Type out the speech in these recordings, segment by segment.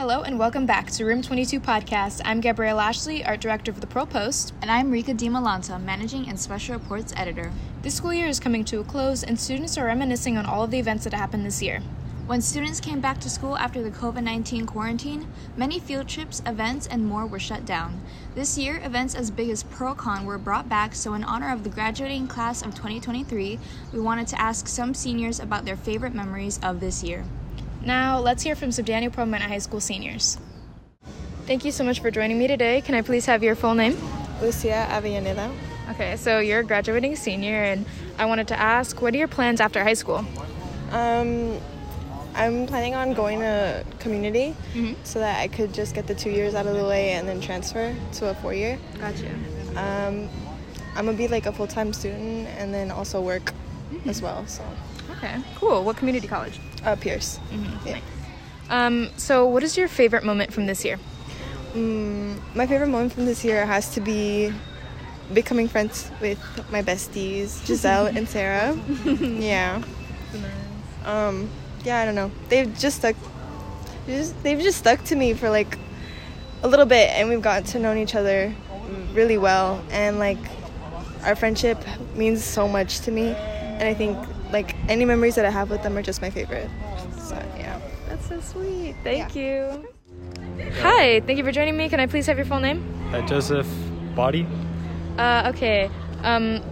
Hello and welcome back to Room 22 Podcast. I'm Gabrielle Lashley, Art Director for the Pearl Post. And I'm Rika Dimalanta, Managing and Special Reports Editor. This school year is coming to a close and students are reminiscing on all of the events that happened this year. When students came back to school after the COVID-19 quarantine, many field trips, events, and more were shut down. This year, events as big as ProCon were brought back, so in honor of the graduating class of 2023, we wanted to ask some seniors about their favorite memories of this year. Now, let's hear from some Daniel Prominent High School seniors. Thank you so much for joining me today. Can I please have your full name? Lucia Avellaneda. Okay, so you're a graduating senior, and I wanted to ask, what are your plans after high school? I'm planning on going to community so that I could just get the 2 years out of the way and then transfer to a 4-year. Gotcha. I'm going to be like a full-time student and then also work as well, so... Okay, cool. What community college? Pierce. Yeah. Nice. So what is your favorite moment from this year? My favorite moment from this year has to be becoming friends with my besties, Giselle and Sarah. Yeah. Nice. Yeah, I don't know. They've just stuck to me for like a little bit, and we've gotten to know each other really well, and like our friendship means so much to me, and I think like any memories that I have with them are just my favorite. So yeah. That's so sweet. Thank you. Hi, thank you for joining me. Can I please have your full name? Joseph Body. Okay.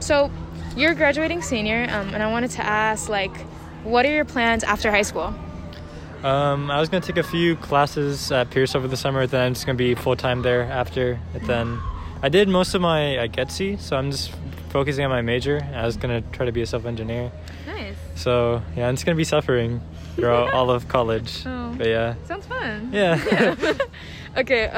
So you're a graduating senior, and I wanted to ask, like, what are your plans after high school? I was gonna take a few classes at Pierce over the summer, then I'm just gonna be full time there after. And then I did most of my at Get-See, so I'm just focusing on my major. I was gonna try to be a civil engineer. Nice. So yeah, I'm just gonna be suffering throughout all of college. Oh. But yeah. Sounds fun. Yeah. Okay.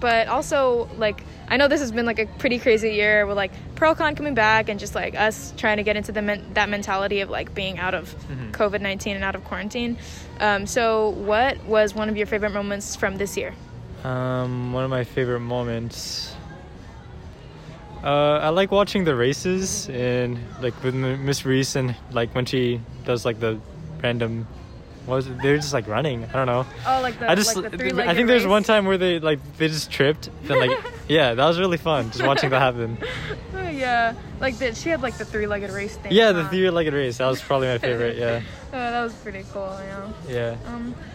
But also, like, I know this has been like a pretty crazy year with like PearlCon coming back and just like us trying to get into the that mentality of like being out of COVID-19 and out of quarantine. So what was one of your favorite moments from this year? One of my favorite moments. I like watching the races, and like with Miss Reese, and like when she does like the random, what was it? They're just like running. I don't know. Oh, like the, like the three-legged I think there's race. One time where they just tripped. Then like yeah, that was really fun just watching that happen. Oh yeah, like that she had like the three-legged race thing. Yeah, the three-legged race. That was probably my favorite. Yeah. Oh, that was pretty cool. Yeah.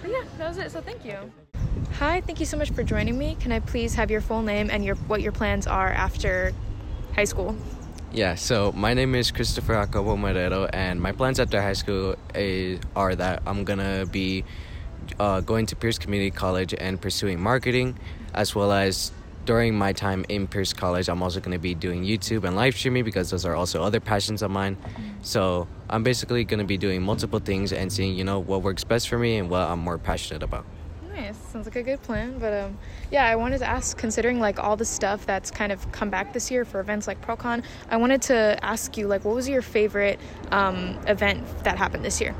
But yeah, that was it. So thank you. Hi, thank you so much for joining me. Can I please have your full name and what your plans are after high school? Yeah, so my name is Christopher Acabo Moreiro, and my plans after high school are that I'm gonna be going to Pierce Community College and pursuing marketing, as well as during my time in Pierce College, I'm also gonna be doing YouTube and live streaming because those are also other passions of mine. So I'm basically gonna be doing multiple things and seeing, you know, what works best for me and what I'm more passionate about. Nice. Sounds like a good plan. But yeah, I wanted to ask, considering like all the stuff that's kind of come back this year for events like ProCon, I wanted to ask you, like, what was your favorite event that happened this year?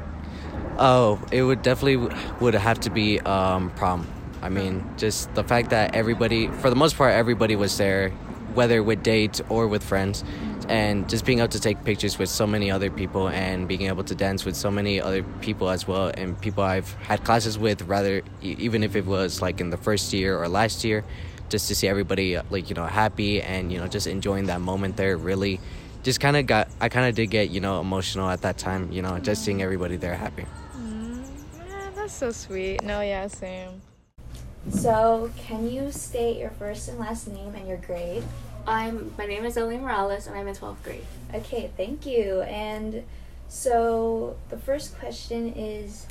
Oh, it would definitely would have to be prom. I mean, just the fact that everybody, for the most part, everybody was there, whether with dates or with friends, and just being able to take pictures with so many other people and being able to dance with so many other people as well, and people I've had classes with, rather even if it was like in the first year or last year, just to see everybody like, you know, happy and, you know, just enjoying that moment there, really just kind of got, I kind of did get, you know, emotional at that time, you know, just seeing everybody there happy. Yeah, that's so sweet. No, yeah, same. So can you state your first and last name and your grade? My name is Emily Morales, and I'm in 12th grade. Okay, thank you. And so the first question is,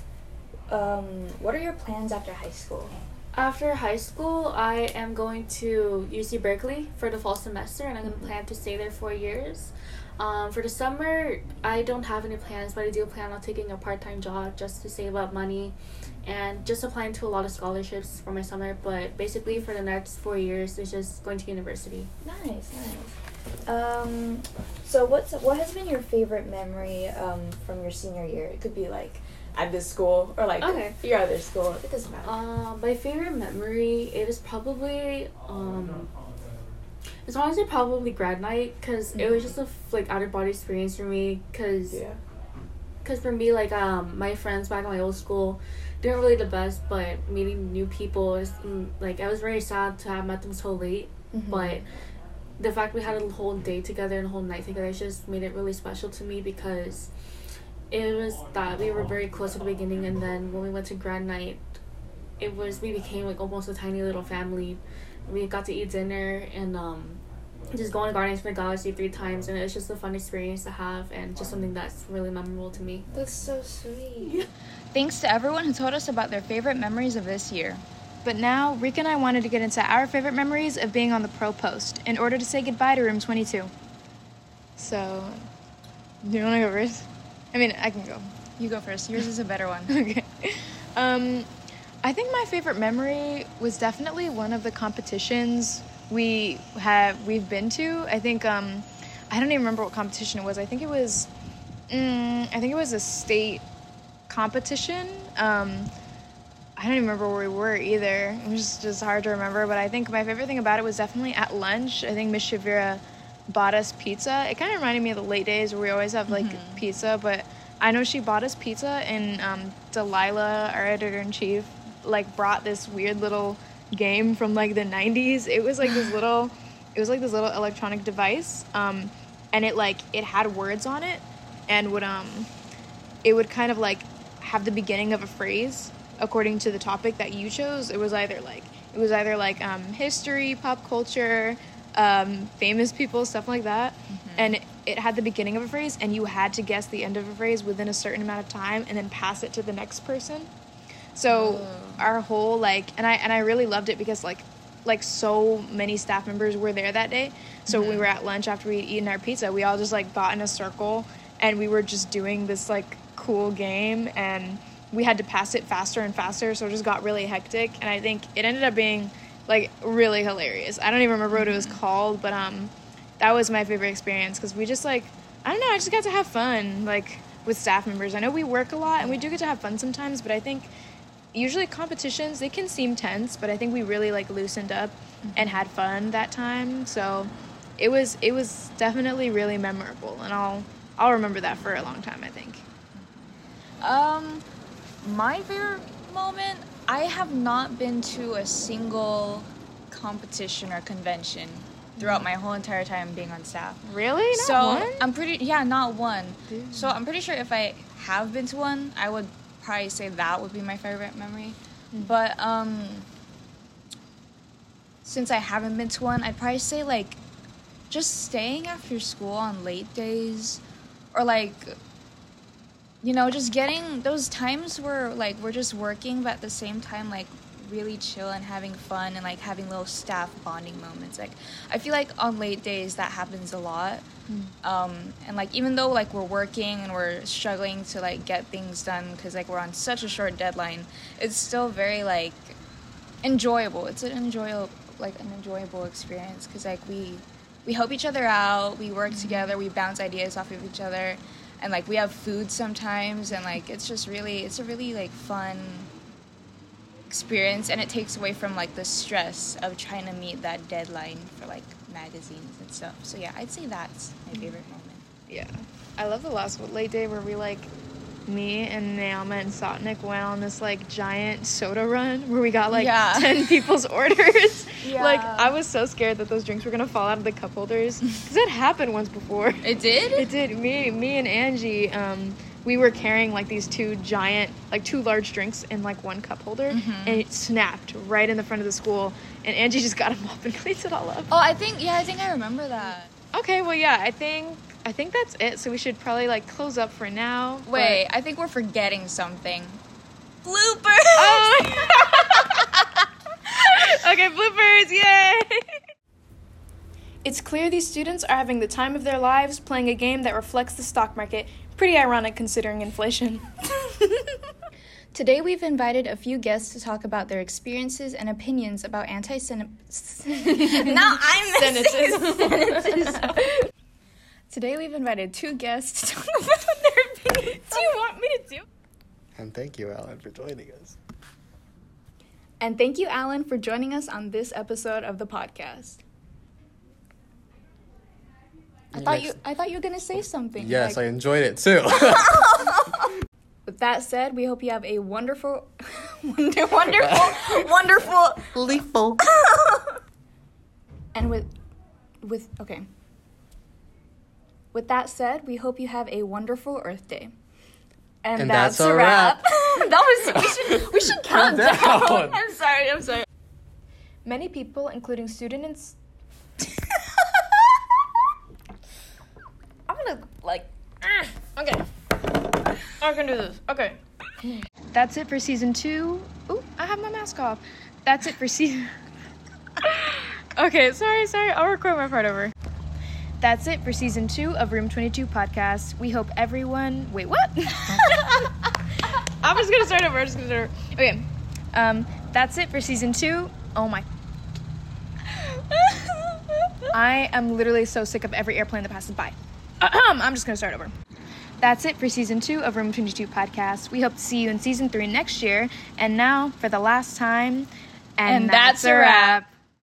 what are your plans after high school? After high school, I am going to UC Berkeley for the fall semester, and I'm going to plan to stay there for years. For the summer, I don't have any plans, but I do plan on taking a part-time job just to save up money and just applying to a lot of scholarships for my summer. But basically for the next 4 years, it's just going to university. Nice. So what has been your favorite memory from your senior year? It could be like at this school or like your other school. It doesn't matter. My favorite memory, it is probably it's honestly probably Grand Night, because it was just a like out of body experience for me, because for me, like my friends back in my old school, they're really the best, but meeting new people is, like, I was very sad to have met them so late, but the fact we had a whole day together and a whole night together just made it really special to me, because it was that we were very close at the beginning, and then when we went to Grand Night, it was, we became, like, almost a tiny little family. We got to eat dinner and, just go on Guardians of the Galaxy 3 times, and it's just a fun experience to have and just something that's really memorable to me. That's so sweet. Thanks to everyone who told us about their favorite memories of this year. But now, Rika and I wanted to get into our favorite memories of being on the Pearl Post in order to say goodbye to Room 22. So, do you want to go first? I mean, I can go. You go first. Yours is a better one. Okay. I think my favorite memory was definitely one of the competitions we've been to. I think I don't even remember what competition it was. I think it was a state competition. I don't even remember where we were either. It was just hard to remember, but I think my favorite thing about it was definitely at lunch. I think Miss Shavira bought us pizza. It kind of reminded me of the late days where we always have like pizza, but I know she bought us pizza, and Delilah, our editor-in-chief, like brought this weird little game from like the 90s. It was like this little electronic device, and it had words on it, and it would kind of like have the beginning of a phrase according to the topic that you chose. It was either like history, pop culture, famous people, stuff like that. And it had the beginning of a phrase, and you had to guess the end of a phrase within a certain amount of time and then pass it to the next person. So our whole, and I really loved it because, like so many staff members were there that day. So when we were at lunch after we'd eaten our pizza, we all just, got in a circle, and we were just doing this, cool game, and we had to pass it faster and faster, so it just got really hectic. And I think it ended up being, really hilarious. I don't even remember what it was called, but that was my favorite experience because we just, I don't know, I just got to have fun, with staff members. I know we work a lot, and we do get to have fun sometimes, but I think usually competitions, they can seem tense, but I think we really loosened up and had fun that time. So it was definitely really memorable, and I'll remember that for a long time, I think. My favorite moment, I have not been to a single competition or convention throughout my whole entire time being on staff. Really? Not so one? Not one. Dude. So I'm pretty sure if I have been to one, I would probably say that would be my favorite memory, but since I haven't been to one, I'd probably say just staying after school on late days, or just getting those times where we're just working, but at the same time really chill and having fun and having little staff bonding moments. I feel on late days that happens a lot. And even though we're working and we're struggling to get things done because we're on such a short deadline, it's still very enjoyable. It's an enjoyable experience because we help each other out, we work together, we bounce ideas off of each other, and we have food sometimes, and it's just really, it's a really fun experience, and it takes away from the stress of trying to meet that deadline for magazines and stuff. So yeah, I'd say that's my favorite moment. Yeah, I love the last late day where we me and Naoma and Sotnik went on this giant soda run where we got 10 people's orders. Yeah. I was so scared that those drinks were gonna fall out of the cup holders because that happened once before. It did? It did. Me and Angie, we were carrying these two large drinks in one cup holder, and it snapped right in the front of the school, and Angie just got them up and cleaned it all up. Oh, I think I remember that. Okay, well, yeah, I think that's it. So we should probably close up for now. Wait, I think we're forgetting something. Bloopers. Oh. Okay, bloopers. Yay. It's clear these students are having the time of their lives playing a game that reflects the stock market. Pretty ironic considering inflation. Today we've invited a few guests to talk about their experiences and opinions about Today we've invited 2 guests to talk about their opinions. Do you want me to do? And thank you, Alan, for joining us. And thank you, Alan, for joining us on this episode of the podcast. I thought you were gonna say something. Yes, I enjoyed it too. that said, we hope you have a wonderful, wonderful. And with that said, we hope you have a wonderful Earth Day. And that's a wrap. That was we should count down. I'm sorry. Many people, including students. I'm gonna okay. I can do this. Okay. That's it for season 2. Ooh, I have my mask off. That's it for season. Okay, sorry. I'll record my part over. That's it for season 2 of Room 22 Podcast. We hope everyone... Wait, what? I'm just going to start over. Okay. That's it for season 2. Oh, my... I am literally so sick of every airplane that passes by. I'm just going to start over. That's it for season 2 of Room 22 Podcast. We hope to see you in season 3 next year. And now, for the last time... And that's a wrap.